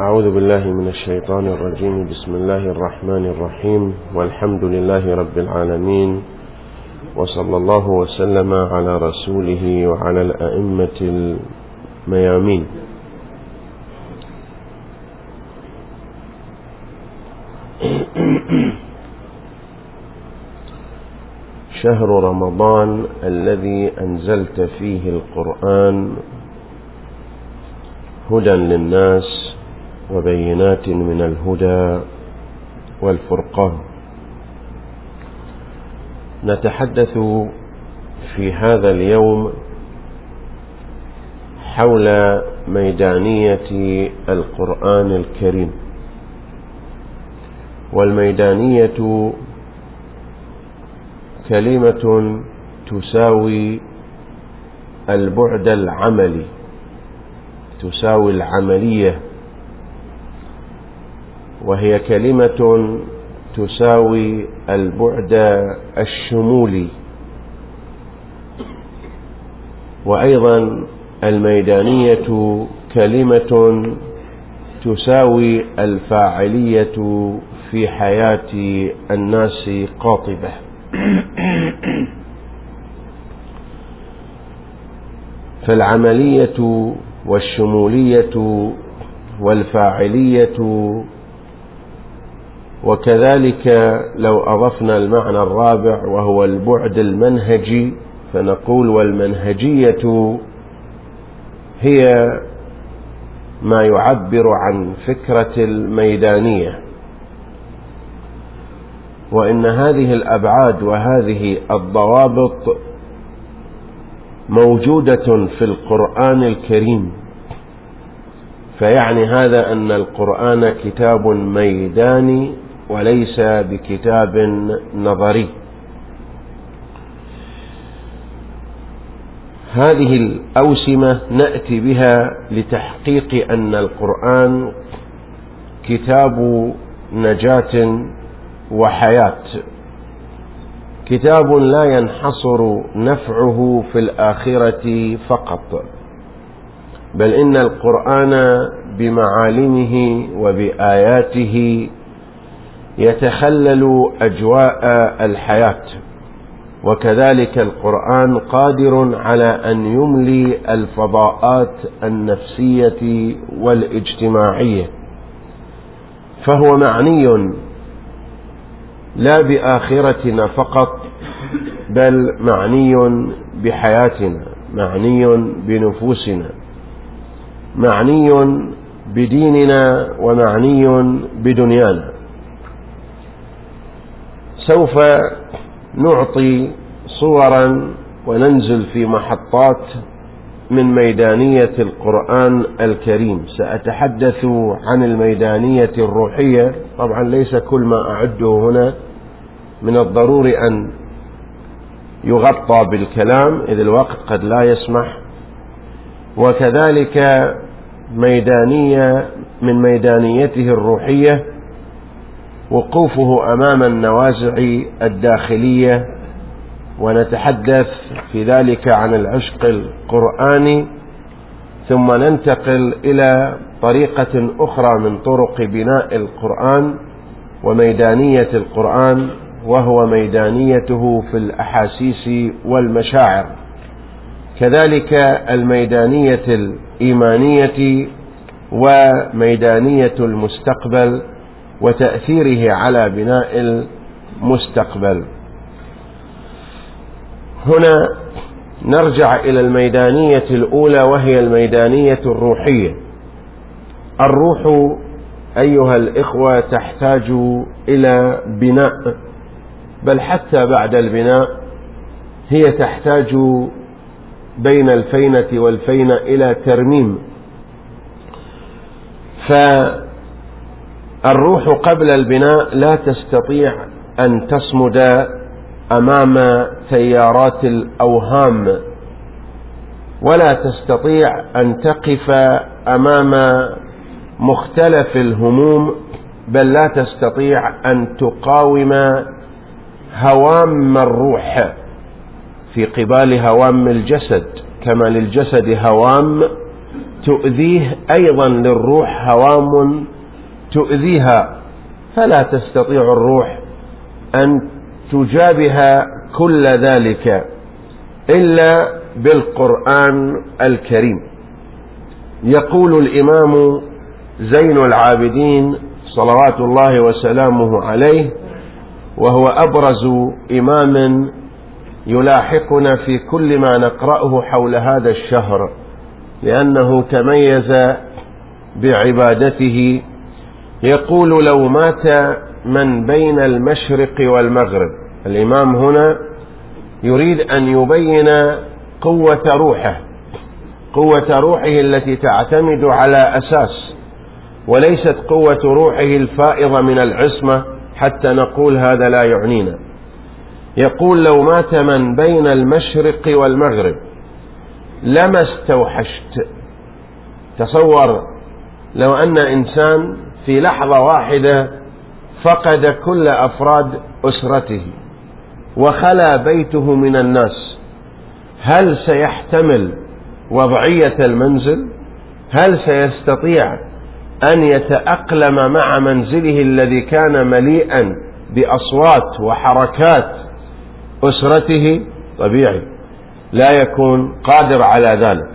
أعوذ بالله من الشيطان الرجيم. بسم الله الرحمن الرحيم. والحمد لله رب العالمين، وصلى الله وسلم على رسوله وعلى الأئمة الميامين. شهر رمضان الذي أنزلت فيه القرآن هدى للناس وبينات من الهدى والفرقان. نتحدث في هذا اليوم حول ميدانية القرآن الكريم، والميدانية كلمة تساوي البعد العملي، تساوي العملية، وهي كلمة تساوي البعد الشمولي. وأيضا الميدانية كلمة تساوي الفاعلية في حياة الناس قاطبة. فالعملية والشمولية والفاعلية، وكذلك لو أضفنا المعنى الرابع وهو البعد المنهجي فنقول والمنهجية هي ما يعبر عن فكرة الميدانية. وإن هذه الأبعاد وهذه الضوابط موجودة في القرآن الكريم، فيعني هذا أن القرآن كتاب ميداني وليس بكتاب نظري. هذه الأوسمة نأتي بها لتحقيق أن القرآن كتاب نجاة وحياة، كتاب لا ينحصر نفعه في الآخرة فقط، بل إن القرآن بمعالمه وبآياته يتخلل أجواء الحياة، وكذلك القرآن قادر على أن يملي الفضاءات النفسية والاجتماعية، فهو معني لا بآخرتنا فقط، بل معني بحياتنا، معني بنفوسنا، معني بديننا، ومعني بدنيانا. سوف نعطي صورا وننزل في محطات من ميدانية القرآن الكريم. سأتحدث عن الميدانية الروحية، طبعا ليس كل ما أعده هنا من الضروري أن يغطى بالكلام إذ الوقت قد لا يسمح. وكذلك ميدانية من ميدانيته الروحية وقوفه أمام النوازع الداخلية، ونتحدث في ذلك عن العشق القرآني، ثم ننتقل إلى طريقة أخرى من طرق بناء القرآن وميدانية القرآن، وهو ميدانيته في الأحاسيس والمشاعر. كذلك الميدانية الإيمانية وميدانية المستقبل وتأثيره على بناء المستقبل. هنا نرجع إلى الميدانية الأولى وهي الميدانية الروحية. الروح أيها الإخوة تحتاج إلى بناء، بل حتى بعد البناء هي تحتاج بين الفينة والفينة إلى ترميم. فالروح قبل البناء لا تستطيع أن تصمد أمام تيارات الأوهام، ولا تستطيع أن تقف أمام مختلف الهموم، بل لا تستطيع أن تقاوم هوام الروح في قبال هوام الجسد. كما للجسد هوام تؤذيه أيضا للروح هوام تؤذيها، فلا تستطيع الروح أن تجابه كل ذلك إلا بالقرآن الكريم. يقول الإمام زين العابدين صلوات الله وسلامه عليه، وهو أبرز إمام يلاحقنا في كل ما نقرأه حول هذا الشهر، لأنه تميز بعبادته، يقول: لو مات من بين المشرق والمغرب. الإمام هنا يريد أن يبين قوة روحه، قوة روحه التي تعتمد على أساس، وليست قوة روحه الفائضة من العصمة حتى نقول هذا لا يعنينا. يقول: لو مات من بين المشرق والمغرب لما استوحشت. تصور لو أن إنسان في لحظة واحدة فقد كل أفراد أسرته وخلى بيته من الناس، هل سيحتمل وضعية المنزل؟ هل سيستطيع أن يتأقلم مع منزله الذي كان مليئا بأصوات وحركات أسرته؟ طبيعي لا يكون قادر على ذلك.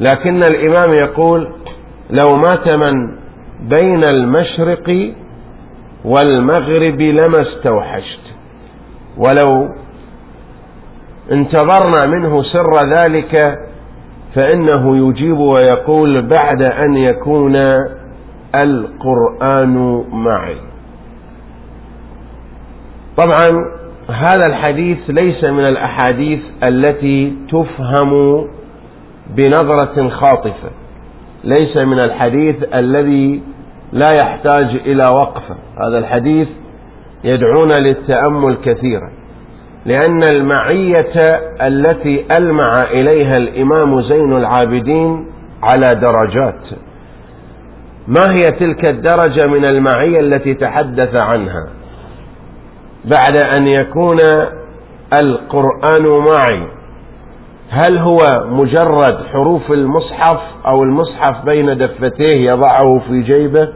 لكن الإمام يقول: لو مات من بين المشرق والمغرب لما استوحشت. ولو انتظرنا منه سر ذلك فإنه يجيب ويقول: بعد أن يكون القرآن معي. طبعا هذا الحديث ليس من الأحاديث التي تفهم بنظرة خاطفة، ليس من الحديث الذي لا يحتاج إلى وقفة. هذا الحديث يدعونا للتأمل كثيرا، لأن المعية التي ألمع إليها الإمام زين العابدين على درجات. ما هي تلك الدرجة من المعية التي تحدث عنها؟ بعد أن يكون القرآن معي، هل هو مجرد حروف المصحف أو المصحف بين دفتيه يضعه في جيبه؟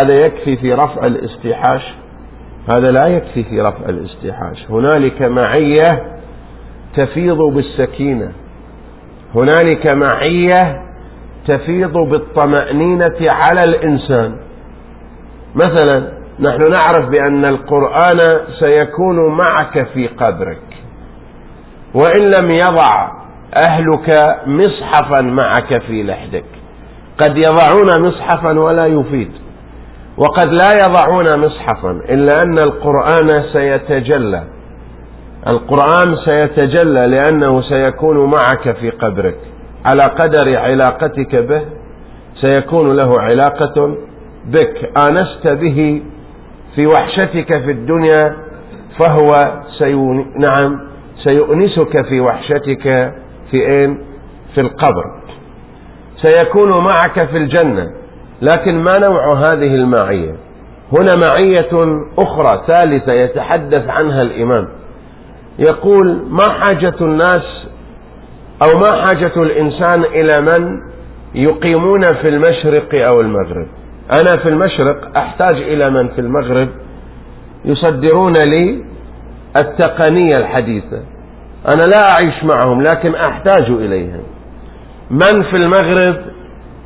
هذا يكفي في رفع الاستحاش؟ هذا لا يكفي في رفع الاستحاش. هنالك معية تفيض بالسكينة، هنالك معية تفيض بالطمأنينة على الإنسان. مثلا نحن نعرف بأن القرآن سيكون معك في قبرك، وإن لم يضع أهلك مصحفا معك في لحدك. قد يضعون مصحفا ولا يفيد، وقد لا يضعون مصحفا، إلا أن القرآن سيتجلى. القرآن سيتجلى لأنه سيكون معك في قبرك على قدر علاقتك به، سيكون له علاقة بك. آنست به في وحشتك في الدنيا فهو سيؤنسك في وحشتك في القبر. سيكون معك في الجنة. لكن ما نوع هذه المعية؟ هنا معية أخرى ثالثة يتحدث عنها الإمام، يقول: ما حاجة الناس أو ما حاجة الإنسان إلى من يقيمون في المشرق أو المغرب. أنا في المشرق أحتاج إلى من في المغرب يصدرون لي التقنية الحديثة، أنا لا أعيش معهم لكن أحتاج إليهم. من في المغرب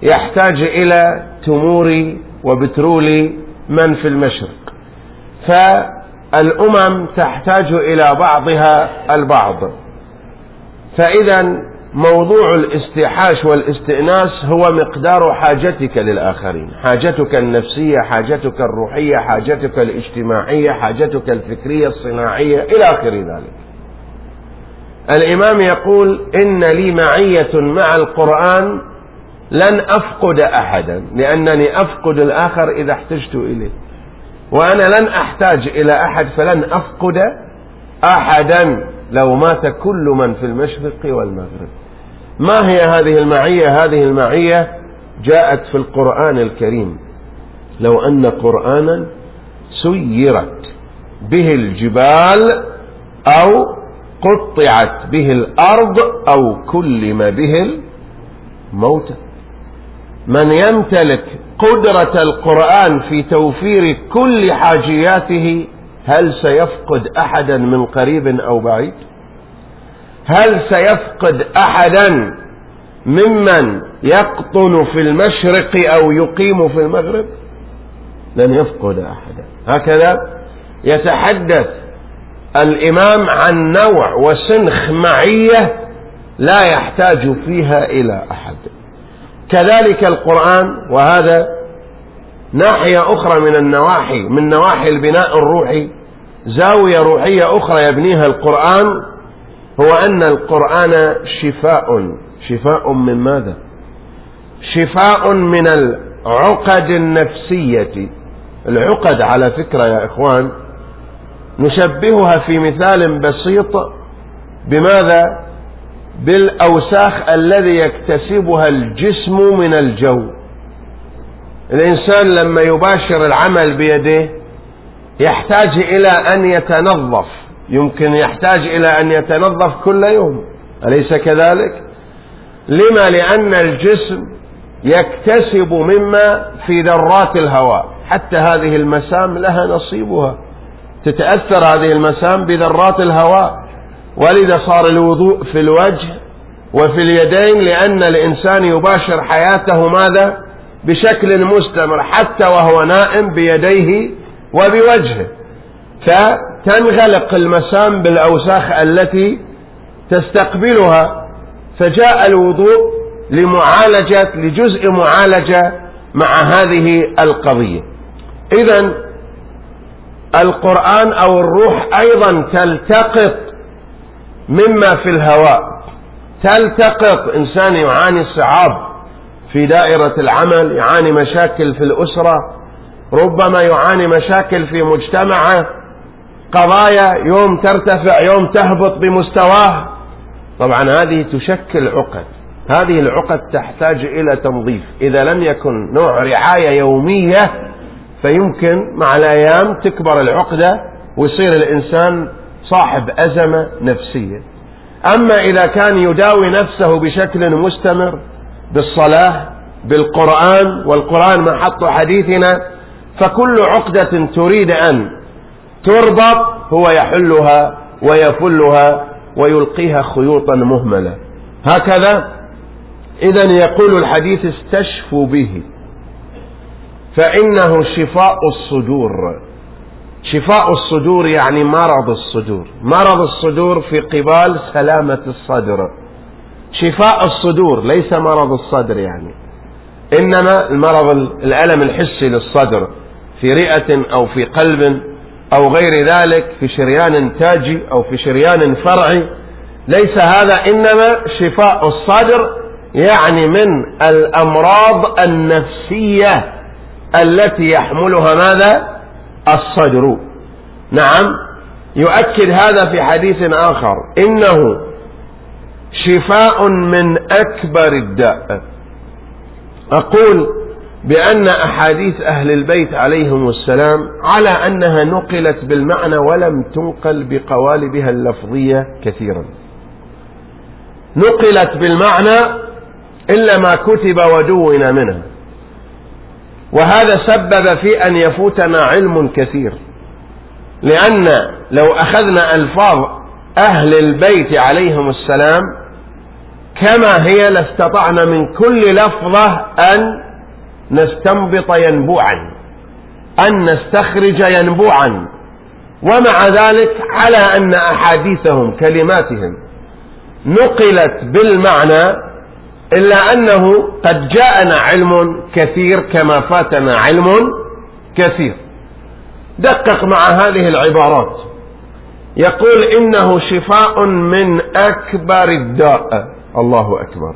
يحتاج إلى تموري وبترولي من في المشرق. فالأمم تحتاج إلى بعضها البعض. فإذا موضوع الاستحاش والاستئناس هو مقدار حاجتك للآخرين، حاجتك النفسية، حاجتك الروحية، حاجتك الاجتماعية، حاجتك الفكرية الصناعية إلى آخر ذلك. الإمام يقول: إن لي معية مع القرآن لن أفقد أحدا، لأنني أفقد الآخر إذا احتجت إليه، وأنا لن أحتاج إلى أحد فلن أفقد أحدا لو مات كل من في المشرق والمغرب. ما هي هذه المعية؟ هذه المعية جاءت في القرآن الكريم. لو أن قرآنا سيرت به الجبال أو قطعت به الأرض أو كلم به الموتى. من يمتلك قدرة القرآن في توفير كل حاجياته هل سيفقد أحدا من قريب أو بعيد؟ هل سيفقد أحدا ممن يقطن في المشرق أو يقيم في المغرب؟ لن يفقد أحدا. هكذا يتحدث الإمام عن نوع وسنخ معية لا يحتاج فيها إلى أحد. كذلك القرآن، وهذا ناحية أخرى من النواحي، من نواحي البناء الروحي، زاوية روحية أخرى يبنيها القرآن، هو أن القرآن شفاء. شفاء من ماذا؟ شفاء من العقد النفسية. العقد على فكرة يا إخوان نشبهها في مثال بسيط بماذا؟ بالأوساخ الذي يكتسبها الجسم من الجو. الإنسان لما يباشر العمل بيده يحتاج إلى أن يتنظف، يمكن يحتاج إلى أن يتنظف كل يوم، أليس كذلك؟ لما؟ لأن الجسم يكتسب مما في ذرات الهواء، حتى هذه المسام لها نصيبها، تتأثر هذه المسام بذرات الهواء، ولذا صار الوضوء في الوجه وفي اليدين، لأن الإنسان يباشر حياته ماذا؟ بشكل مستمر، حتى وهو نائم بيديه وبوجهه، فتنغلق المسام بالأوساخ التي تستقبلها. فجاء الوضوء لجزء معالجة مع هذه القضية. إذن القرآن أو الروح أيضا تلتقط مما في الهواء، تلتقط. إنسان يعاني صعاب في دائرة العمل، يعاني مشاكل في الأسرة، ربما يعاني مشاكل في مجتمعه، قضايا يوم ترتفع يوم تهبط بمستواه. طبعا هذه تشكل عقد، هذه العقد تحتاج إلى تنظيف، إذا لم يكن نوع رعاية يومية فيمكن مع الأيام تكبر العقدة ويصير الإنسان صاحب أزمة نفسية. أما إذا كان يداوي نفسه بشكل مستمر بالصلاة بالقرآن، والقرآن محط حديثنا، فكل عقدة تريد أن تربط هو يحلها ويفلها ويلقيها خيوطا مهملة. هكذا إذن يقول الحديث استشفوا به فإنه شفاء الصدور. شفاء الصدور يعني مرض الصدور، مرض الصدور في قبال سلامة الصدر. شفاء الصدور ليس مرض الصدر يعني، إنما المرض الألم الحسي للصدر في رئة أو في قلب أو غير ذلك، في شريان انتاجي أو في شريان فرعي، ليس هذا، إنما شفاء الصدر يعني من الأمراض النفسية التي يحملها ماذا؟ الصدر. نعم، يؤكد هذا في حديث آخر، إنه شفاء من أكبر الداء. أقول بأن أحاديث أهل البيت عليهم السلام على أنها نقلت بالمعنى ولم تنقل بقوالبها اللفظية كثيرا، نقلت بالمعنى إلا ما كتب ودون منها، وهذا سبب في أن يفوتنا علم كثير، لأن لو أخذنا ألفاظ أهل البيت عليهم السلام كما هي لاستطعنا من كل لفظة أن نستنبط ينبوعا، أن نستخرج ينبوعا، ومع ذلك على أن أحاديثهم كلماتهم نقلت بالمعنى إلا أنه قد جاءنا علم كثير كما فاتنا علم كثير. دقق مع هذه العبارات، يقول إنه شفاء من أكبر الداء. الله أكبر.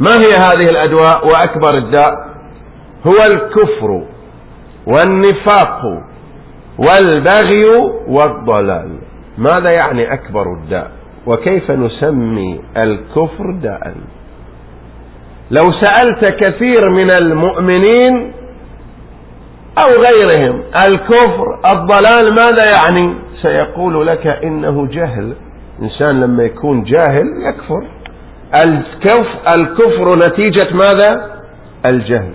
ما هي هذه الأدواء وأكبر الداء؟ هو الكفر والنفاق والبغي والضلال. ماذا يعني أكبر الداء؟ وكيف نسمي الكفر داء؟ لو سألت كثير من المؤمنين أو غيرهم الكفر الضلال ماذا يعني، سيقول لك إنه جهل. إنسان لما يكون جاهل يكفر. الكفر نتيجة ماذا؟ الجهل.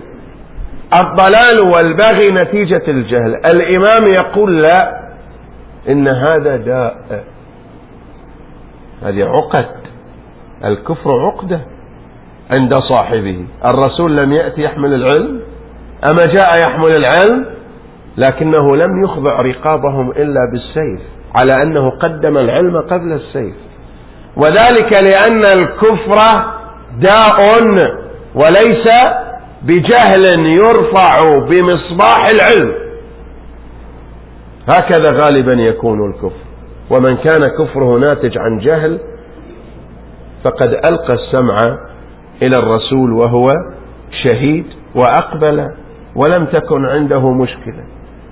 الضلال والبغي نتيجة الجهل. الإمام يقول لا، إن هذا داء، هذه عقد، الكفر عقدة عند صاحبه. الرسول لم يأتي يحمل العلم، أما جاء يحمل العلم لكنه لم يخضع رقابهم إلا بالسيف، على أنه قدم العلم قبل السيف، وذلك لأن الكفر داء وليس بجهل يرفع بمصباح العلم. هكذا غالبا يكون الكفر، ومن كان كفره ناتج عن جهل فقد ألقى السمع إلى الرسول وهو شهيد وأقبل ولم تكن عنده مشكلة،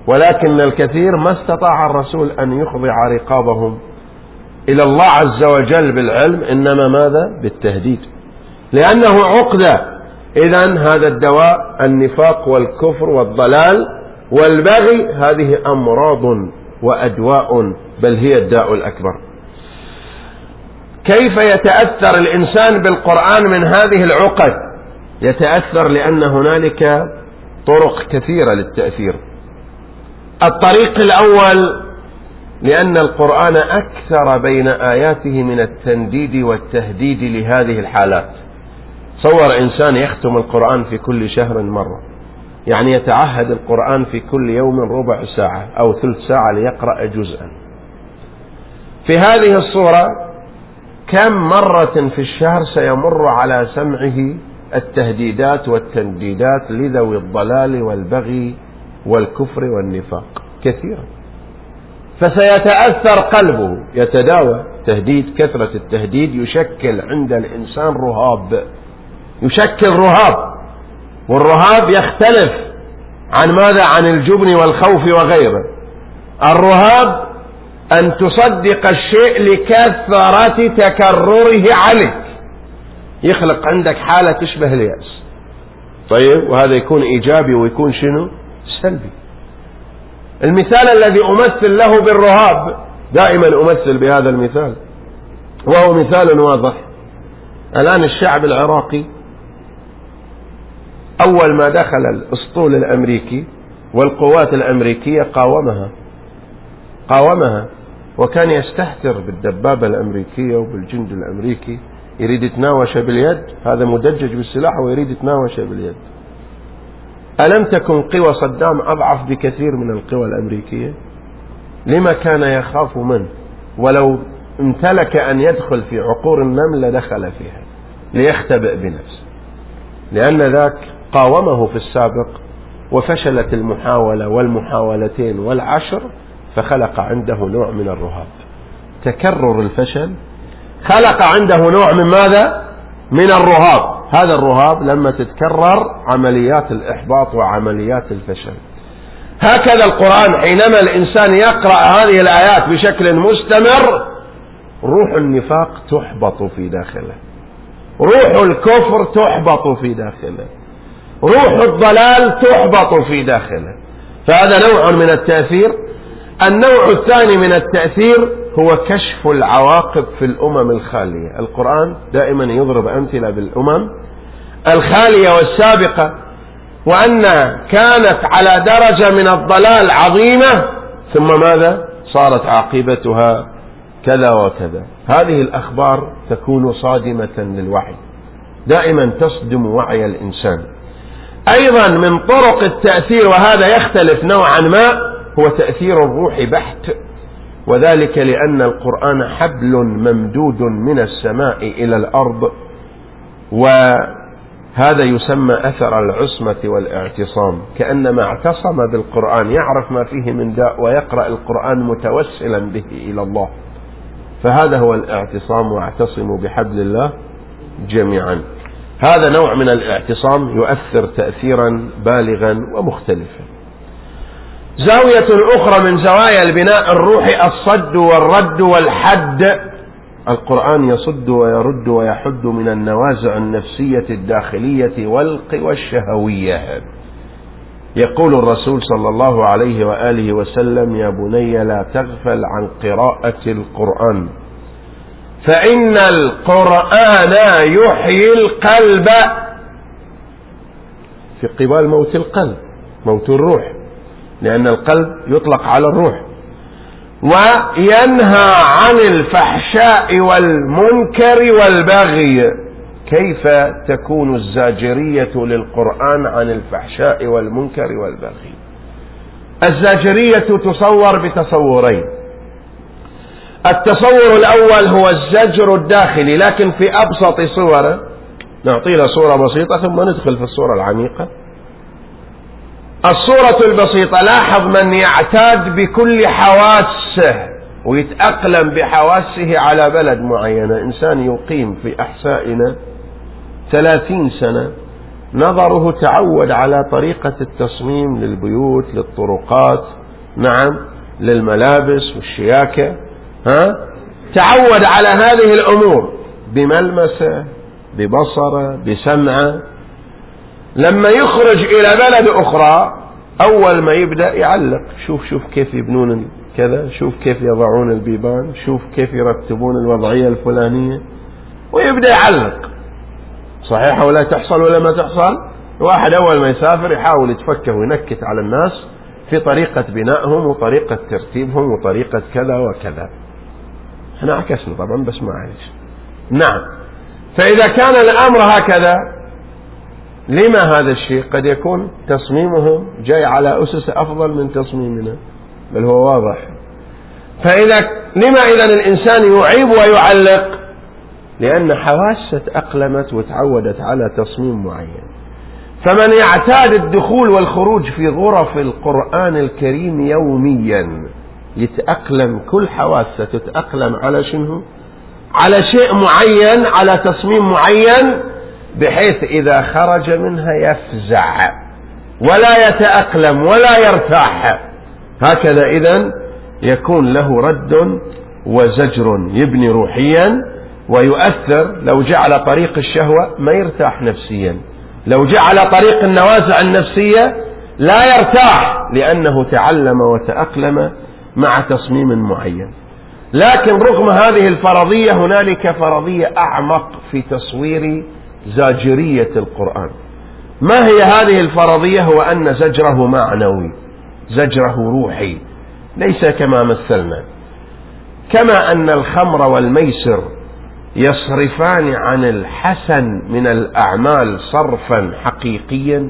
ولكن الكثير ما استطاع الرسول أن يخضع رقابهم إلى الله عز وجل بالعلم، إنما ماذا؟ بالتهديد، لأنه عقدة. إذن هذا الدواء النفاق والكفر والضلال والبغي، هذه أمراض وأدواء، بل هي الداء الأكبر. كيف يتأثر الإنسان بالقرآن من هذه العقد؟ يتأثر لأن هنالك طرق كثيرة للتأثير. الطريق الأول، لأن القرآن أكثر بين آياته من التنديد والتهديد لهذه الحالات. تصور إنسان يختم القرآن في كل شهر مرة، يعني يتعهد القرآن في كل يوم ربع ساعة أو ثلث ساعة ليقرأ جزءا. في هذه الصورة كم مرة في الشهر سيمر على سمعه التهديدات والتنديدات لذوي الضلال والبغي والكفر والنفاق؟ كثيرا. فسيتأثر قلبه، يتداوى تهديد، كثرة التهديد يشكل عند الإنسان رهاب، يشكل رهاب، والرهاب يختلف عن ماذا؟ عن الجبن والخوف وغيره. الرهاب أن تصدق الشيء لكثرة تكرره عليك، يخلق عندك حالة تشبه اليأس. طيب، وهذا يكون إيجابي ويكون شنو؟ سلبي. المثال الذي أمثل له بالرهاب، دائما أمثل بهذا المثال وهو مثال واضح. الآن الشعب العراقي أول ما دخل الأسطول الأمريكي والقوات الأمريكية قاومها، وكان يستهتر بالدبابة الأمريكية وبالجند الأمريكي، يريد يتناوش باليد، هذا مدجج بالسلاح ويريد يتناوش باليد. ألم تكن قوى صدام أضعف بكثير من القوى الأمريكية؟ لما كان يخاف منه؟ ولو امتلك أن يدخل في عقور النمل لدخل فيها ليختبئ بنفسه، لأن ذاك قاومه في السابق وفشلت المحاولة والمحاولتين والعشر، فخلق عنده نوع من الرهاب. تكرر الفشل خلق عنده نوع من ماذا؟ من الرهاب. هذا الرهاب لما تتكرر عمليات الإحباط وعمليات الفشل. هكذا القرآن حينما الإنسان يقرأ هذه الآيات بشكل مستمر، روح النفاق تحبط في داخله، روح الكفر تحبط في داخله، روح الضلال تحبط في داخله. فهذا نوع من التأثير. النوع الثاني من التأثير هو كشف العواقب في الأمم الخالية. القرآن دائما يضرب أمثلة بالأمم الخالية والسابقة، وأن كانت على درجة من الضلال عظيمة، ثم ماذا؟ صارت عاقبتها كذا وكذا. هذه الأخبار تكون صادمة للوعي، دائما تصدم وعي الإنسان. أيضا من طرق التأثير، وهذا يختلف نوعا ما، هو تأثير الروح بحت، وذلك لأن القرآن حبل ممدود من السماء إلى الأرض، وهذا يسمى أثر العصمة والاعتصام. كأنما اعتصم بالقرآن، يعرف ما فيه من داء ويقرأ القرآن متوسلا به إلى الله، فهذا هو الاعتصام، واعتصموا بحبل الله جميعا. هذا نوع من الاعتصام يؤثر تأثيرا بالغا ومختلفا. زاوية أخرى من زوايا البناء الروحي، الصد والرد والحد. القرآن يصد ويرد ويحد من النوازع النفسية الداخلية والقوى الشهوية. يقول الرسول صلى الله عليه وآله وسلم: يا بني لا تغفل عن قراءة القرآن فإن القرآن يحيي القلب. في قبال موت القلب، موت الروح، لأن القلب يطلق على الروح. وينهى عن الفحشاء والمنكر والبغي. كيف تكون الزاجرية للقرآن عن الفحشاء والمنكر والبغي؟ الزاجرية تصور بتصورين: التصور الأول هو الزجر الداخلي لكن في أبسط صوره، نعطينا صورة بسيطة ثم ندخل في الصورة العميقة. الصورة البسيطة: لاحظ من يعتاد بكل حواسه ويتأقلم بحواسه على بلد معينة. إنسان يقيم في أحسائنا 30 سنة، نظره تعود على طريقة التصميم للبيوت، للطرقات، نعم، للملابس والشياكة، تعود على هذه الأمور بملمسه، ببصره، بسمعه. لما يخرج إلى بلد أخرى أول ما يبدأ يعلق: شوف كيف يبنون كذا، شوف كيف يضعون البيبان، شوف كيف يرتبون الوضعية الفلانية، ويبدأ يعلق. صحيح ولا تحصل ولا ما تحصل؟ واحد أول ما يسافر يحاول يتفكه وينكت على الناس في طريقة بنائهم وطريقة ترتيبهم وطريقة كذا وكذا. احنا عكسنا طبعا، بس ما عليش. نعم، فإذا كان الأمر هكذا لما هذا الشيء؟ قد يكون تصميمهم جاي على أسس أفضل من تصميمنا، بل هو واضح. فإذا لما إذن الإنسان يعيب ويعلق؟ لأن حواسه تأقلمت وتعودت على تصميم معين. فمن يعتاد الدخول والخروج في غرف القرآن الكريم يوميا يتأقلم، كل حواسه تتأقلم على شنو؟ على شيء معين، على تصميم معين، بحيث إذا خرج منها يفزع ولا يتأقلم ولا يرتاح. هكذا إذن يكون له رد وزجر، يبني روحيا ويؤثر. لو جعل طريق الشهوة ما يرتاح نفسيا، لو جعل طريق النوازع النفسية لا يرتاح، لأنه تعلم وتأقلم مع تصميم معين. لكن رغم هذه الفرضية هنالك فرضية أعمق في تصوير زاجرية القرآن. ما هي هذه الفرضية؟ هو أن زجره معنوي، زجره روحي، ليس كما مثلنا. كما أن الخمر والميسر يصرفان عن الحسن من الأعمال صرفا حقيقيا،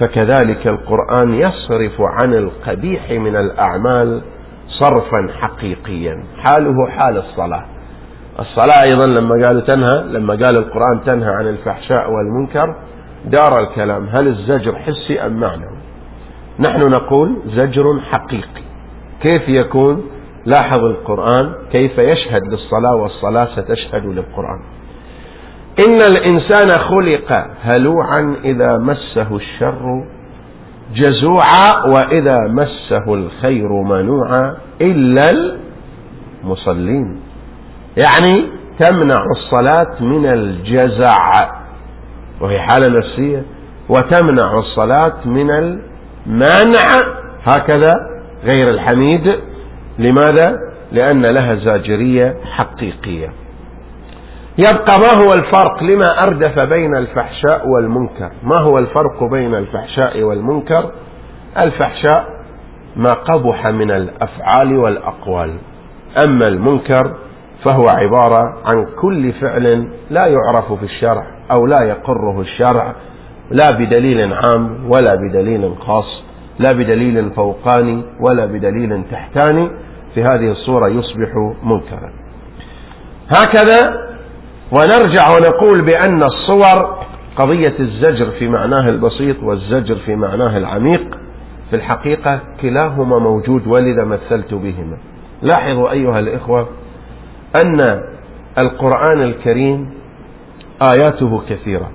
فكذلك القرآن يصرف عن القبيح من الأعمال صرفا حقيقيا. حاله حال الصلاة. الصلاة أيضا لما قال القرآن تنهى عن الفحشاء والمنكر، دار الكلام: هل الزجر حسي أم معنوي؟ نحن نقول زجر حقيقي. كيف يكون؟ لاحظ القرآن كيف يشهد للصلاة، والصلاة ستشهد للقرآن. إن الإنسان خلق هلوعا إذا مسه الشر جزوعا وإذا مسه الخير منوعا إلا المصلين. يعني تمنع الصلاة من الجزع وهي حالة نفسية، وتمنع الصلاة من المنع، هكذا غير الحميد. لماذا؟ لأن لها زاجرية حقيقية. يبقى ما هو الفرق؟ لما أردف بين الفحشاء والمنكر، ما هو الفرق بين الفحشاء والمنكر؟ الفحشاء ما قبح من الأفعال والأقوال، أما المنكر فهو عبارة عن كل فعل لا يعرف في الشرع أو لا يقره الشرع، لا بدليل عام ولا بدليل خاص، لا بدليل فوقاني ولا بدليل تحتاني. في هذه الصورة يصبح منكرا. هكذا. ونرجع ونقول بأن الصور، قضية الزجر في معناه البسيط والزجر في معناه العميق، في الحقيقة كلاهما موجود، ولذا مثلت بهما. لاحظوا أيها الإخوة أن القرآن الكريم آياته كثيرة،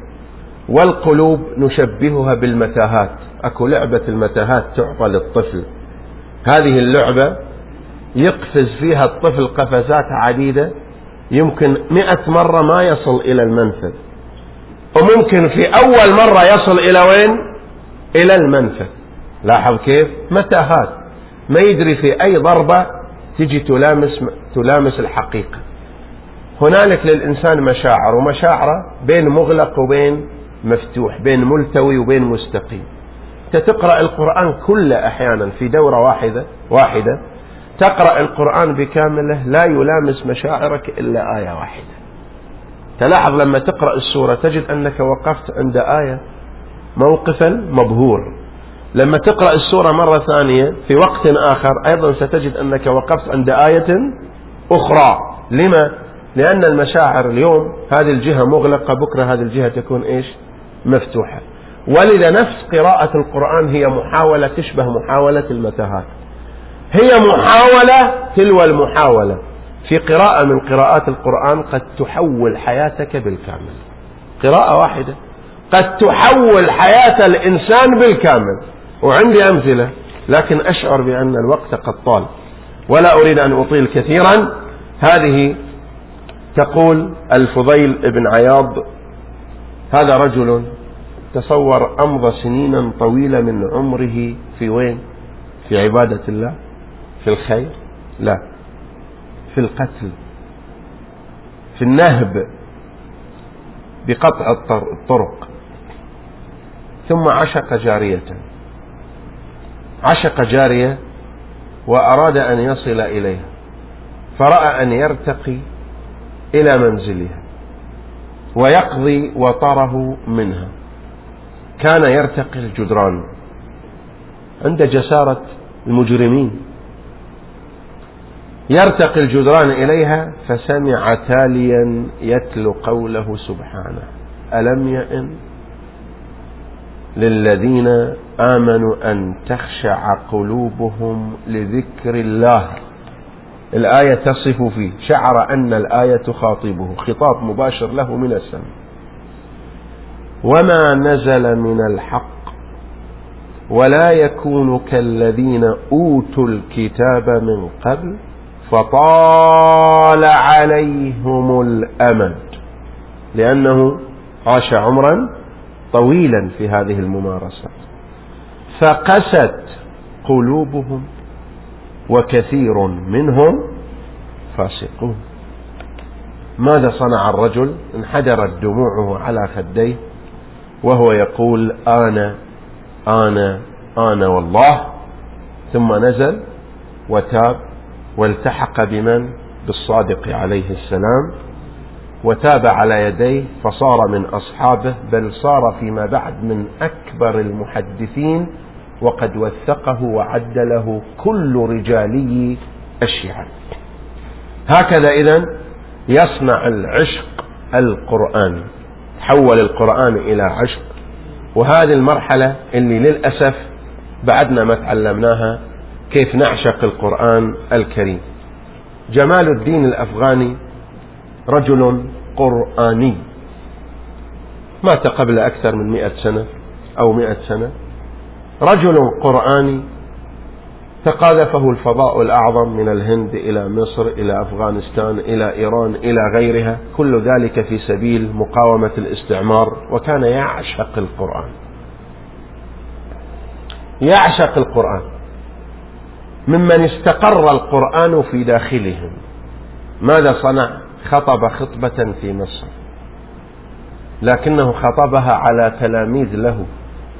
والقلوب نشبهها بالمتاهات. أكو لعبة المتاهات تعطى للطفل، هذه اللعبة يقفز فيها الطفل قفزات عديدة، يمكن 100 مرة ما يصل إلى المنفذ، وممكن في أول مرة يصل إلى وين؟ إلى المنفذ. لاحظ كيف؟ متاهات، ما يدري في أي ضربة تجي تلامس الحقيقة. هنالك للإنسان مشاعر، ومشاعره بين مغلق وبين مفتوح، بين ملتوي وبين مستقيم. تقرأ القرآن كله أحيانا في دورة واحدة تقرأ القرآن بكامله لا يلامس مشاعرك إلا آية واحدة. تلاحظ لما تقرأ السورة تجد أنك وقفت عند آية موقفا مبهور، لما تقرأ السورة مرة ثانية في وقت آخر أيضا ستجد أنك وقفت عند آية أخرى. لما؟ لأن المشاعر اليوم هذه الجهة مغلقة، بكرة هذه الجهة تكون إيش؟ مفتوحة. ولذا نفس قراءة القرآن هي محاولة تشبه محاولة المتاهات، هي محاولة تلو المحاولة. في قراءة من قراءات القرآن قد تحول حياتك بالكامل، قراءة واحدة قد تحول حياة الإنسان بالكامل. وعندي أمثلة لكن أشعر بأن الوقت قد طال ولا أريد أن أطيل كثيرا. هذه تقول الفضيل بن عياض، هذا رجل تصور أمضى سنينا طويلة من عمره في وين؟ في عبادة الله، في الخير، لا، في القتل، في النهب بقطع الطرق. ثم عشق جارية وأراد أن يصل إليها، فرأى أن يرتقي إلى منزلها ويقضي وطره منها. كان يرتقي الجدران عند جسارة المجرمين، يرتقي الجدران إليها فسمع تاليا يتلو قوله سبحانه: ألم يئن للذين آمنوا أن تخشع قلوبهم لذكر الله. الآية تصف فيه، شعر أن الآية تخاطبه، خطاب مباشر له من السماء. وما نزل من الحق ولا يكون كالذين أوتوا الكتاب من قبل فطال عليهم الأمد، لأنه عاش عمرا طويلا في هذه الممارسة، فقست قلوبهم وكثير منهم فاسقون. ماذا صنع الرجل؟ انحدرت دموعه على خديه وهو يقول: أنا والله. ثم نزل وتاب، والتحق بمن؟ بالصادق عليه السلام، وتاب على يديه فصار من أصحابه، بل صار فيما بعد من أكبر المحدثين، وقد وثقه وعدله كل رجالي الشيعة. هكذا إذن يصنع العشق القرآن، تحول القرآن إلى عشق. وهذه المرحلة اللي للأسف بعدنا ما تعلمناها كيف نعشق القرآن الكريم. جمال الدين الأفغاني رجل قرآني، مات قبل أكثر من 100 سنة أو 100 سنة، رجل قرآني. تقاذفه الفضاء الأعظم من الهند إلى مصر إلى أفغانستان إلى إيران إلى غيرها، كل ذلك في سبيل مقاومة الاستعمار. وكان يعشق القرآن، يعشق القرآن، ممن استقر القرآن في داخلهم. ماذا صنع؟ خطب خطبة في مصر، لكنه خطبها على تلاميذ له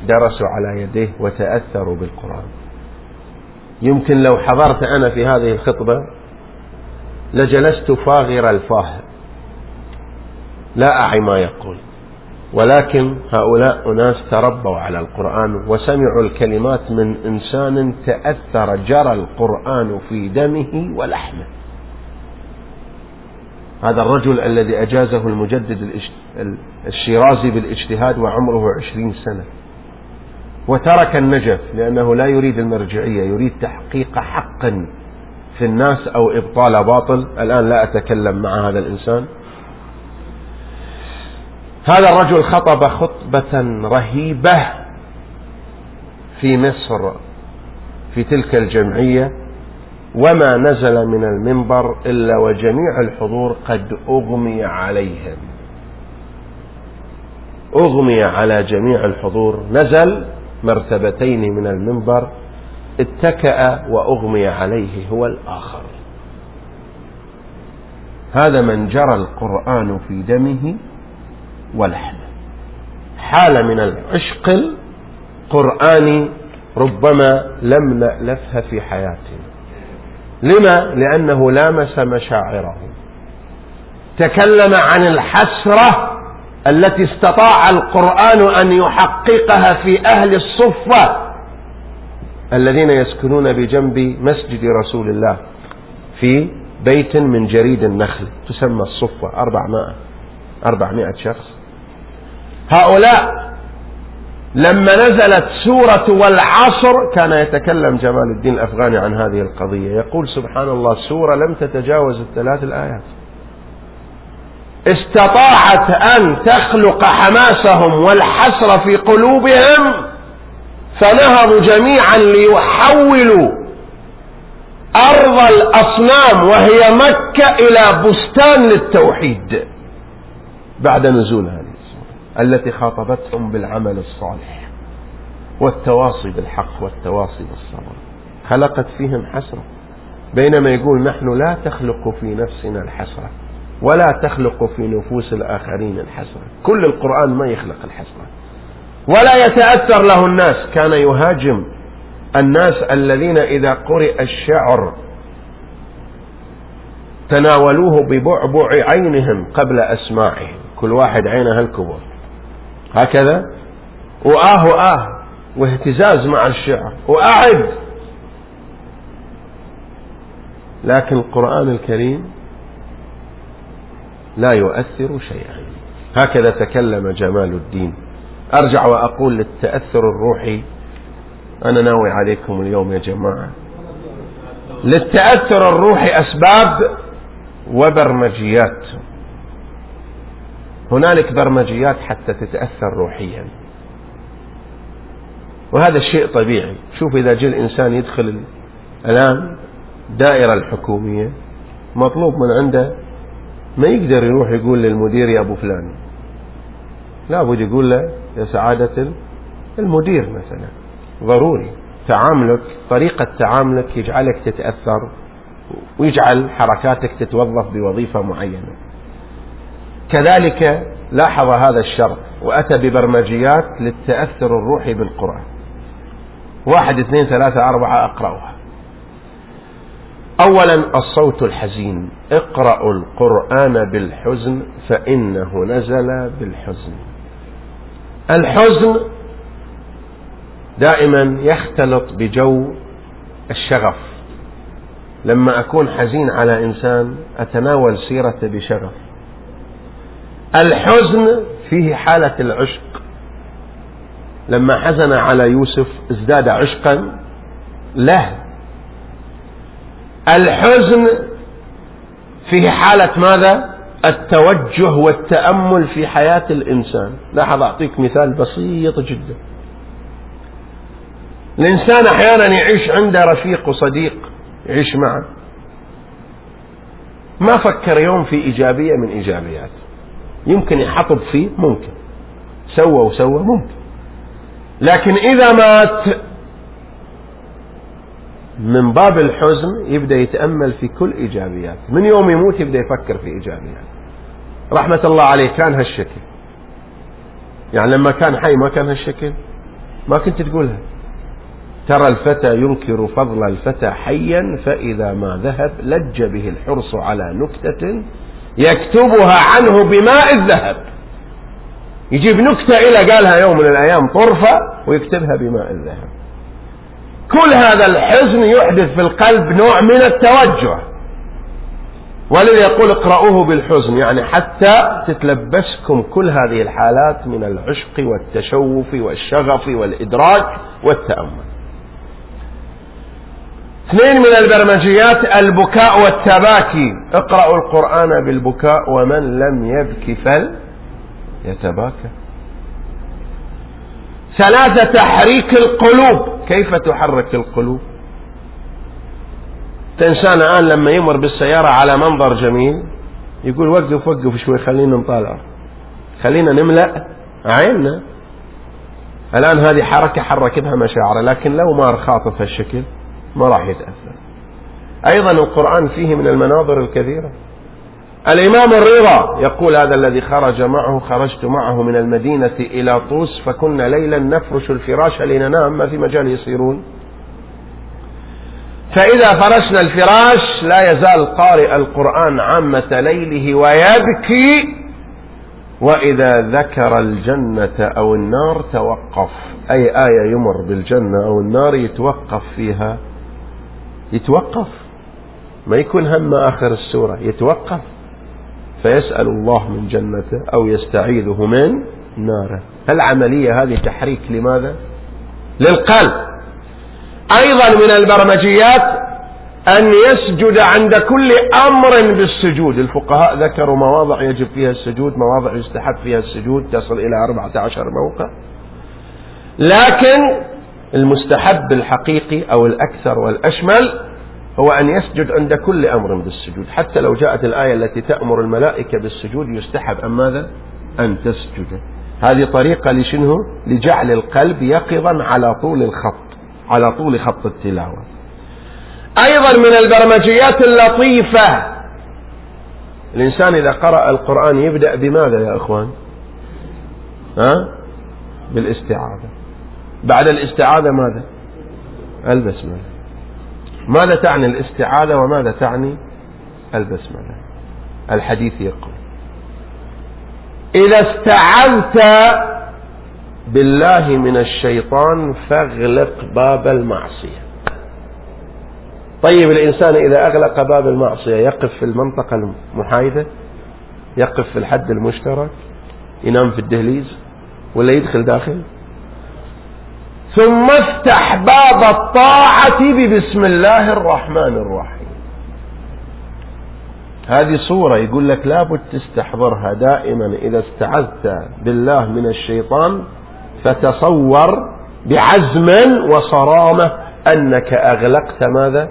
درسوا على يديه وتأثروا بالقرآن. يمكن لو حضرت أنا في هذه الخطبة لجلست فاغر الفاه، لا أعي ما يقول، ولكن هؤلاء أناس تربوا على القرآن وسمعوا الكلمات من إنسان تأثر، جرى القرآن في دمه ولحمه. هذا الرجل الذي أجازه المجدد الشيرازي بالاجتهاد وعمره 20 سنة، وترك النجف لأنه لا يريد المرجعية، يريد تحقيق حق في الناس أو إبطال باطل. الآن لا أتكلم مع هذا الإنسان. هذا الرجل خطب خطبة رهيبة في مصر في تلك الجمعية، وما نزل من المنبر إلا وجميع الحضور قد أغمي عليهم، أغمي على جميع الحضور. نزل مرتبتين من المنبر، اتكأ وأغمي عليه هو الآخر. هذا من جرى القرآن في دمه ولحمه، حالة من العشق القرآني ربما لم نألفها في حياتنا. لما؟ لأنه لامس مشاعره، تكلم عن الحسرة التي استطاع القرآن أن يحققها في أهل الصفة الذين يسكنون بجنب مسجد رسول الله في بيت من جريد النخل تسمى الصفة، 400 شخص. هؤلاء لما نزلت سورة والعصر كان يتكلم جمال الدين الأفغاني عن هذه القضية، يقول سبحان الله السورة لم تتجاوز 3 آيات، استطاعت أن تخلق حماسهم والحسرة في قلوبهم فنهضوا جميعا ليحولوا أرض الأصنام وهي مكة إلى بستان للتوحيد بعد نزول هذه السورة التي خاطبتهم بالعمل الصالح والتواصي بالحق والتواصي بالصبر، خلقت فيهم حسرة، بينما يقول نحن لا تخلق في نفسنا الحسرة ولا تخلق في نفوس الآخرين الحسرة، كل القرآن ما يخلق الحسرة ولا يتأثر له الناس. كان يهاجم الناس الذين إذا قرئ الشعر تناولوه ببعبع عينهم قبل أسماعهم، كل واحد عينه الكبر هكذا، واهتزاز مع الشعر لكن القرآن الكريم لا يؤثر شيئا. هكذا تكلم جمال الدين. أرجع وأقول للتأثر الروحي، أنا ناوي عليكم اليوم يا جماعة، للتأثر الروحي أسباب وبرمجيات، هنالك برمجيات حتى تتأثر روحيا، وهذا الشيء طبيعي. شوف إذا جاء الإنسان يدخل الآن دائرة الحكومية مطلوب من عنده، ما يقدر يروح يقول للمدير يا أبو فلان، لابد يقول له يا سعادة المدير مثلا، ضروري تعاملك، طريقة تعاملك يجعلك تتأثر ويجعل حركاتك تتوظف بوظيفة معينة. كذلك لاحظ هذا الشرط وأتى ببرمجيات للتأثر الروحي بالقرآن، 1 2 3 4 أقرأها. أولا الصوت الحزين، اقرأوا القرآن بالحزن فإنه نزل بالحزن. الحزن دائما يختلط بجو الشغف، لما أكون حزين على إنسان أتناول سيرته بشغف. الحزن فيه حالة العشق، لما حزن على يوسف ازداد عشقا له. الحزن فيه حالة ماذا؟ التوجه والتأمل في حياة الإنسان. لاحظ، أعطيك مثال بسيط جدا. الإنسان أحيانا يعيش عنده رفيق وصديق يعيش معه ما فكر يوم في إيجابية من إيجابياته، يمكن يحطب فيه، ممكن سوى ممكن، لكن إذا مات من باب الحزن يبدأ يتأمل في كل إيجابيات، من يوم يموت يبدأ يفكر في إيجابيات. رحمة الله عليه كان هالشكل، يعني لما كان حي ما كان هالشكل، ما كنت تقولها. ترى الفتى ينكر فضل الفتى حيا فإذا ما ذهب لج به الحرص على نكتة يكتبها عنه بماء الذهب، يجيب نكتة إلى قالها يوم من الأيام طرفة ويكتبها بماء الذهب. كل هذا الحزن يحدث في القلب نوع من التوجه، ولذا يقول اقرأوه بالحزن، يعني حتى تتلبسكم كل هذه الحالات من العشق والتشوف والشغف والإدراك والتأمل. 2 من البرمجيات البكاء والتباكي، اقرأوا القرآن بالبكاء ومن لم يبكي فليتباكى. 3 تحريك القلوب، كيف تحرك القلوب؟ الإنسان الآن لما يمر بالسيارة على منظر جميل يقول وقف شوي خلينا نطالع، خلينا نملأ عيننا. الآن هذه حركة حركتها مشاعره، لكن لو ما خاطف هالشكل ما راح يتأثر. أيضا القرآن فيه من المناظر الكثيرة، الإمام الرضا يقول: هذا الذي خرج معه خرجت معه من المدينة إلى طوس، فكنا ليلا نفرش الفراش لننام، ما في مجال يصيرون، فإذا فرشنا الفراش لا يزال قارئ القرآن عامة ليله ويبكي، وإذا ذكر الجنة أو النار توقف. أي آية يمر بالجنة أو النار يتوقف فيها، يتوقف، ما يكون هم آخر السورة، يتوقف فيسأل الله من جنته أو يستعيذه من ناره. العملية هذه تحريك لماذا؟ للقلب. أيضا من البرمجيات أن يسجد عند كل أمر بالسجود. الفقهاء ذكروا مواضع يجب فيها السجود، مواضع يستحب فيها السجود، تصل إلى 14 موقع، لكن المستحب الحقيقي أو الأكثر والأشمل هو أن يسجد عند كل أمر بالسجود. حتى لو جاءت الآية التي تأمر الملائكة بالسجود يستحب أن ماذا؟ أن تسجد. هذه طريقة لشنه؟ لجعل القلب يقظا على طول الخط، على طول خط التلاوة. أيضا من البرمجيات اللطيفة، الإنسان إذا قرأ القرآن يبدأ بماذا يا أخوان؟ بالاستعاذة، بعد الاستعاذة ماذا؟ البسملة. ماذا تعني الاستعاذة وماذا تعني البسملة؟ الحديث يقول: إذا استعذت بالله من الشيطان فاغلق باب المعصية. طيب الإنسان إذا أغلق باب المعصية يقف في المنطقة المحايدة، يقف في الحد المشترك، ينام في الدهليز، ولا يدخل داخل؟ ثم افتح باب الطاعة ببسم الله الرحمن الرحيم. هذه صورة يقول لك لابد تستحضرها دائما. إذا استعذت بالله من الشيطان فتصور بعزم وصرامة أنك أغلقت ماذا؟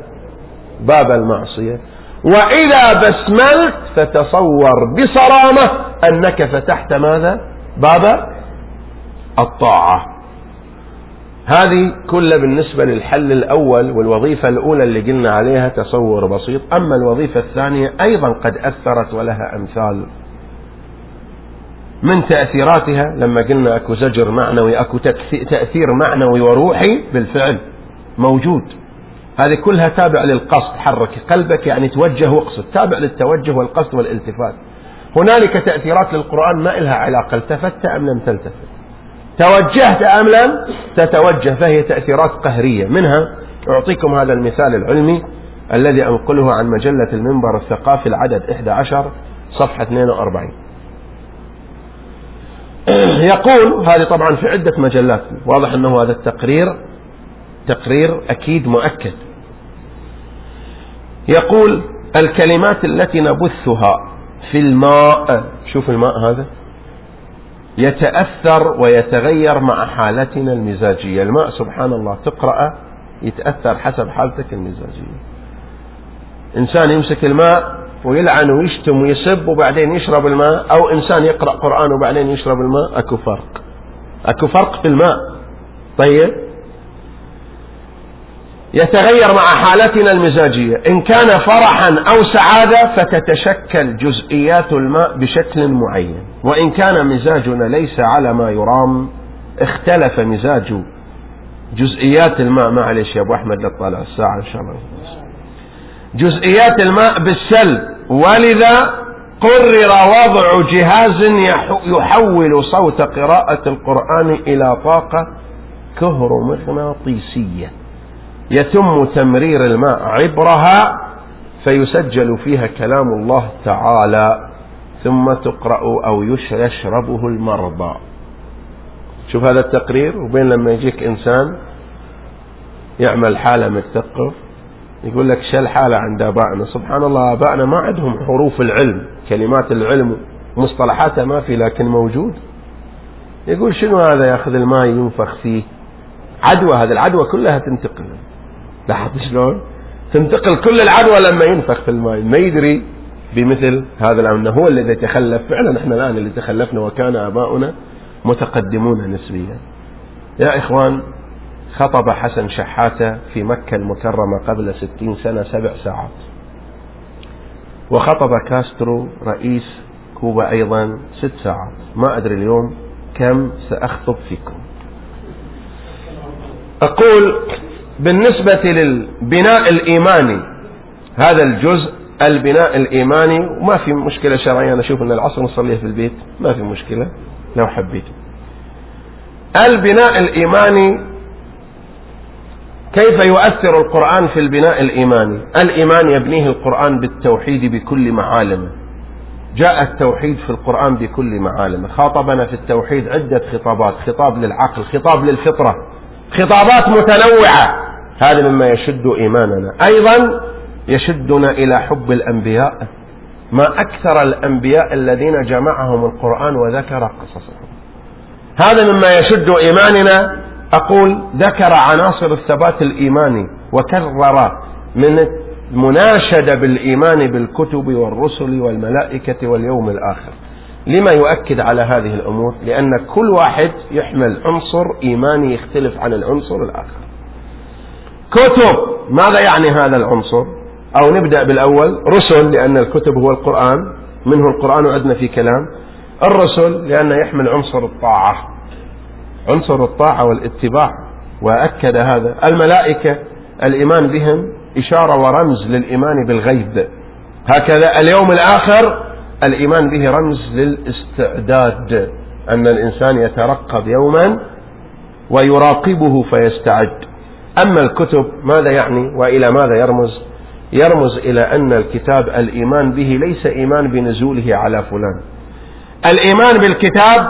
باب المعصية. وإذا بسملت فتصور بصرامة أنك فتحت ماذا؟ باب الطاعة. هذه كلها بالنسبة للحل الأول والوظيفة الأولى اللي قلنا عليها تصور بسيط. أما الوظيفة الثانية أيضا قد أثرت ولها أمثال. من تأثيراتها لما قلنا أكو زجر معنوي، أكو تأثير معنوي وروحي بالفعل موجود. هذه كلها تابع للقصد، حرك قلبك يعني توجه واقصد، تابع للتوجه والقصد والالتفات. هنالك تأثيرات للقرآن ما إلها علاقة، التفت أم لم تلتفت، توجهت أم لم تتوجه، فهي تأثيرات قهرية. منها أعطيكم هذا المثال العلمي الذي أنقله عن مجلة المنبر الثقافي العدد 11 صفحة 42. يقول هذه طبعا في عدة مجلات، واضح أنه هذا التقرير تقرير أكيد مؤكد. يقول: الكلمات التي نبثها في الماء، شوف الماء هذا يتأثر ويتغير مع حالتنا المزاجية. الماء سبحان الله تقرأ يتأثر حسب حالتك المزاجية. إنسان يمسك الماء ويلعن ويشتم ويسب وبعدين يشرب الماء، أو إنسان يقرأ قرآن وبعدين يشرب الماء، أكو فرق، أكو فرق في الماء. طيب يتغير مع حالتنا المزاجية. إن كان فرحا أو سعادة فتتشكل جزئيات الماء بشكل معين، وإن كان مزاجنا ليس على ما يرام اختلف مزاج جزئيات الماء. معلش يا أبو أحمد للطالع الساعة إن شاء الله. جزئيات الماء بالسلب، ولذا قرر وضع جهاز يحول صوت قراءة القرآن إلى طاقة كهرومغناطيسية يتم تمرير الماء عبرها فيسجل فيها كلام الله تعالى، ثم تقرأ أو يشربه المرضى. شوف هذا التقرير. وبين لما يجيك إنسان يعمل حالة متثقف يقول لك شل حالة عند آبائنا. سبحان الله آبائنا ما عندهم حروف العلم، كلمات العلم مصطلحاتها ما في، لكن موجود. يقول شنو هذا؟ يأخذ الماء ينفخ فيه عدوى. هذه العدوى كلها تنتقل، لاحظت شلون تنتقل كل العدوى لما ينفخ في الماء. ما يدري بمثل هذا الأمر، هو الذي تخلف فعلا. احنا الآن اللي تخلفنا، وكان آباؤنا متقدمون نسبيا. يا إخوان، خطب حسن شحاتة في مكة المكرمة قبل 60 سنة 7 ساعات، وخطب كاسترو رئيس كوبا أيضا 6 ساعات. ما أدري اليوم كم سأخطب فيكم. أقول بالنسبة للبناء الإيماني، هذا الجزء البناء الإيماني وما في مشكلة شرعية. أنا أشوف أن العصر نصليه في البيت ما في مشكلة لو حبيت. البناء الإيماني كيف يؤثر القرآن في البناء الإيماني؟ الإيمان يبنيه القرآن بالتوحيد بكل معالمه. جاء التوحيد في القرآن بكل معالمه، خاطبنا في التوحيد عدة خطابات، خطاب للعقل، خطاب للفطرة، خطابات متنوعة. هذا مما يشد إيماننا. أيضا يشدنا إلى حب الأنبياء. ما أكثر الأنبياء الذين جمعهم القرآن وذكر قصصهم. هذا مما يشد إيماننا. أقول ذكر عناصر الثبات الإيماني وكرر من المناشدة بالإيمان بالكتب والرسل والملائكة واليوم الآخر. لما يؤكد على هذه الأمور؟ لأن كل واحد يحمل عنصر إيماني يختلف عن العنصر الآخر. كتب، ماذا يعني هذا العنصر؟ أو نبدأ بالأول، رسل، لأن الكتب هو القرآن، منه القرآن وعدنا في كلام. الرسل لأنه يحمل عنصر الطاعة، عنصر الطاعة والاتباع، وأكد هذا. الملائكة الإيمان بهم إشارة ورمز للإيمان بالغيب، هكذا. اليوم الآخر الإيمان به رمز للاستعداد، أن الإنسان يترقب يوما ويراقبه فيستعد. أما الكتب ماذا يعني وإلى ماذا يرمز؟ يرمز إلى أن الكتاب الإيمان به ليس إيمان بنزوله على فلان. الإيمان بالكتاب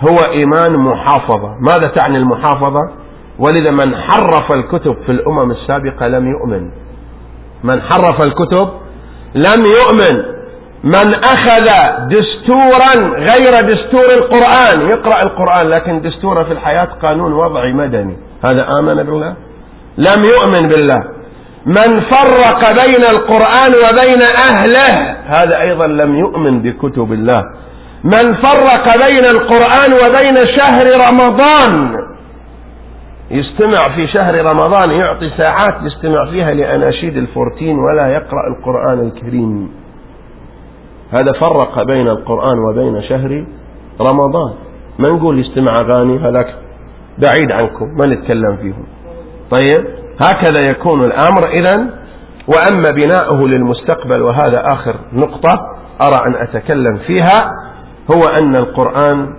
هو إيمان محافظة. ماذا تعني المحافظة؟ ولذا من حرف الكتب في الأمم السابقة لم يؤمن. من حرف الكتب لم يؤمن. من أخذ دستورا غير دستور القرآن، يقرأ القرآن لكن دستوره في الحياة قانون وضعي مدني، هذا آمن بالله؟ لم يؤمن بالله. من فرق بين القرآن وبين أهله، هذا أيضا لم يؤمن بكتب الله. من فرق بين القرآن وبين شهر رمضان، يستمع في شهر رمضان، يعطي ساعات يستمع فيها لأناشيد الفورتين ولا يقرأ القرآن الكريم، هذا فرق بين القرآن وبين شهر رمضان. ما نقول يستمع أغاني، هذاك بعيد عنكم ما نتكلم فيهم. طيب، هكذا يكون الأمر إذن. وأما بناؤه للمستقبل، وهذا آخر نقطة أرى أن أتكلم فيها، هو أن القرآن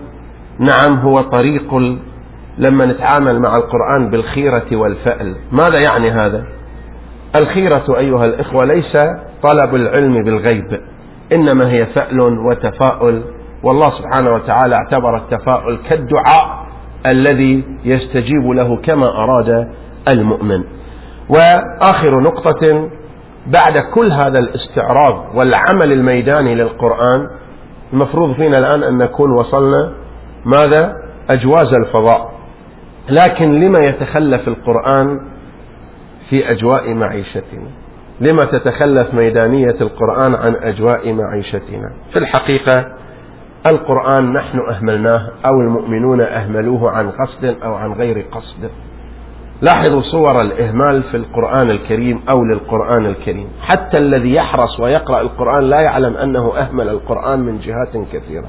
نعم هو طريق. لما نتعامل مع القرآن بالخيرة والفأل، ماذا يعني هذا؟ الخيرة أيها الإخوة ليس طلب العلم بالغيب، إنما هي فأل وتفاؤل. والله سبحانه وتعالى اعتبر التفاؤل كالدعاء الذي يستجيب له كما أراد المؤمن. وآخر نقطة، بعد كل هذا الاستعراض والعمل الميداني للقرآن، المفروض فينا الآن أن نكون وصلنا ماذا؟ أجواز الفضاء. لكن لما يتخلف القرآن في أجواء معيشتنا؟ لما تتخلف ميدانية القرآن عن أجواء معيشتنا؟ في الحقيقة القرآن نحن أهملناه، أو المؤمنون أهملوه عن قصد أو عن غير قصد. لاحظوا صور الإهمال في القرآن الكريم أو للقرآن الكريم. حتى الذي يحرص ويقرأ القرآن لا يعلم أنه أهمل القرآن من جهات كثيرة.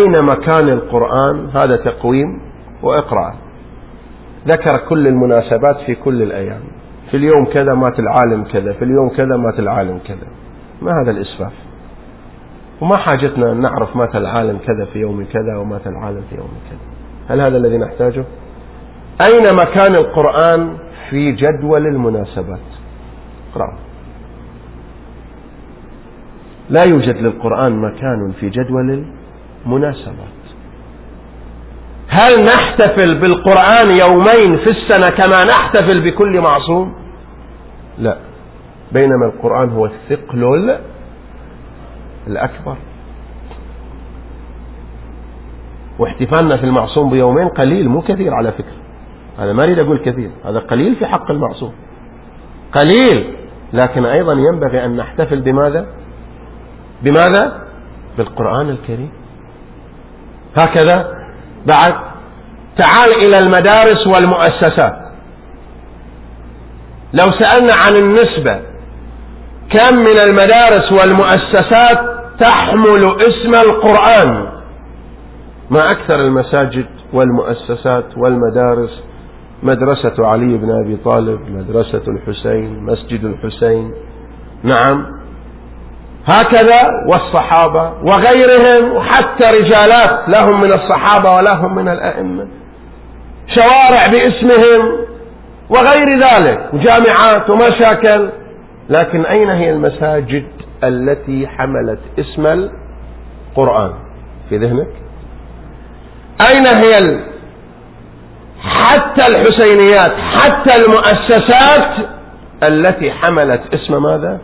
أين مكان القرآن؟ هذا تقويم وإقرأ، ذكر كل المناسبات في كل الأيام. في اليوم كذا مات العالم كذا، في اليوم كذا مات العالم كذا. ما هذا الإسفاف؟ وما حاجتنا أن نعرف مات العالم كذا في يوم كذا ومات العالم في يوم كذا. هل هذا الذي نحتاجه؟ أين مكان القرآن في جدول المناسبات؟ اقرأوا. لا يوجد للقرآن مكان في جدول المناسبات. هل نحتفل بالقرآن يومين في السنة كما نحتفل بكل معصوم؟ لا. بينما القرآن هو الثقل الأكبر، واحتفالنا في المعصوم بيومين قليل مو كثير على فكرة. أنا ما أريد أقول كثير، هذا قليل في حق المعصوم، قليل. لكن أيضا ينبغي أن نحتفل بماذا؟ بماذا؟ بالقرآن الكريم. هكذا. بعد تعال إلى المدارس والمؤسسات. لو سألنا عن النسبة كم من المدارس والمؤسسات تحمل اسم القرآن مع أكثر المساجد والمؤسسات والمدارس؟ مدرسة علي بن أبي طالب، مدرسة الحسين، مسجد الحسين. نعم، هكذا والصحابة وغيرهم، وحتى رجالات لهم من الصحابة ولهم من الأئمة، شوارع باسمهم وغير ذلك، وجامعات ومشاكل. لكن أين هي المساجد التي حملت اسم القرآن في ذهنك؟ أين هي حتى الحسينيات، حتى المؤسسات التي حملت اسم ماذا؟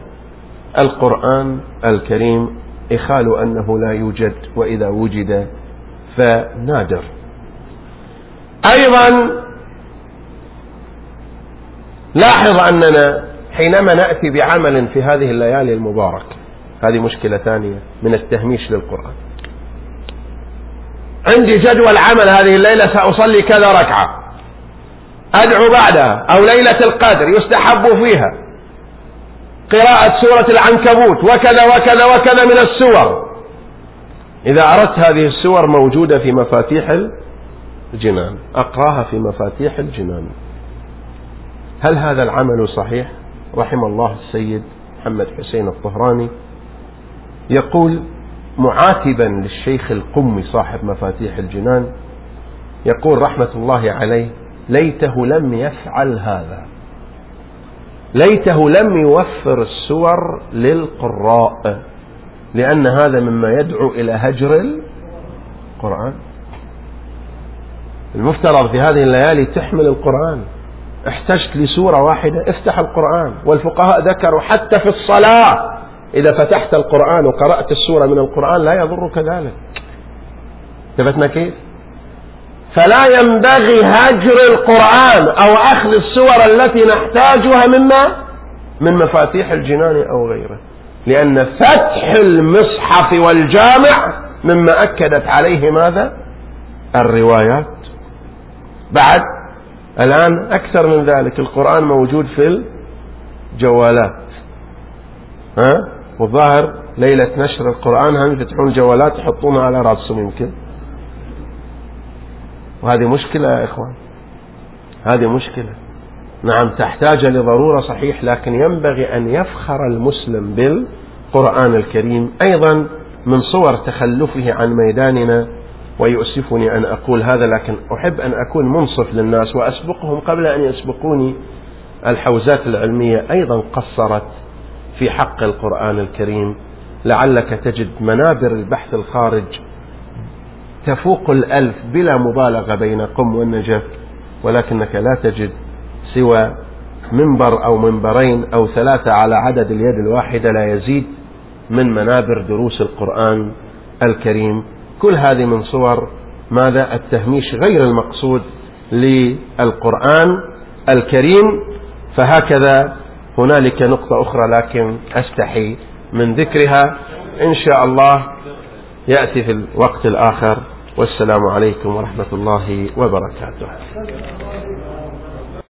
القرآن الكريم. إخال أنه لا يوجد، وإذا وجد فنادر. أيضا لاحظ أننا حينما نأتي بعمل في هذه الليالي المباركة، هذه مشكلة ثانية من التهميش للقرآن. عندي جدول عمل، هذه الليلة سأصلي كذا ركعة، أدعو بعدها، أو ليلة القدر يستحب فيها قراءة سورة العنكبوت وكذا وكذا وكذا من السور. إذا أردت، هذه السور موجودة في مفاتيح الجنان، أقراها في مفاتيح الجنان. هل هذا العمل صحيح؟ رحم الله السيد محمد حسين الطهراني، يقول معاتبا للشيخ القمي صاحب مفاتيح الجنان، يقول رحمة الله عليه: ليته لم يفعل هذا، ليته لم يوفر السور للقراء، لأن هذا مما يدعو إلى هجر القرآن. المفترض في هذه الليالي تحمل القرآن. احتجت لسورة واحدة، افتح القرآن. والفقهاء ذكروا حتى في الصلاة إذا فتحت القرآن وقرأت السورة من القرآن لا يضرك ذلك. ثبتنا كيف؟ فلا ينبغي هجر القرآن أو أخذ السور التي نحتاجها مما من مفاتيح الجنان أو غيره، لأن فتح المصحف والجامع مما أكدت عليه ماذا؟ الروايات. بعد الآن أكثر من ذلك، القرآن موجود في الجوالات، والظاهر ليلة نشر القرآن هم يفتحون الجوالات يحطونها على رأسهم يمكن. وهذه مشكلة يا إخوان، هذه مشكلة. نعم، تحتاج لضرورة صحيح، لكن ينبغي أن يفخر المسلم بالقرآن الكريم. أيضا من صور تخلفه عن ميداننا، ويؤسفني أن أقول هذا لكن أحب أن أكون منصف للناس وأسبقهم قبل أن يسبقوني، الحوزات العلمية أيضا قصرت في حق القرآن الكريم. لعلك تجد منابر البحث الخارج تفوق 1000 بلا مبالغة بين قم والنجف، ولكنك لا تجد سوى منبر أو منبرين أو 3 على عدد اليد الواحدة لا يزيد من منابر دروس القرآن الكريم. كل هذه من صور ماذا؟ التهميش غير المقصود للقرآن الكريم. فهكذا هنالك نقطة أخرى لكن أستحي من ذكرها، إن شاء الله يأتي في الوقت الآخر. والسلام عليكم ورحمة الله وبركاته.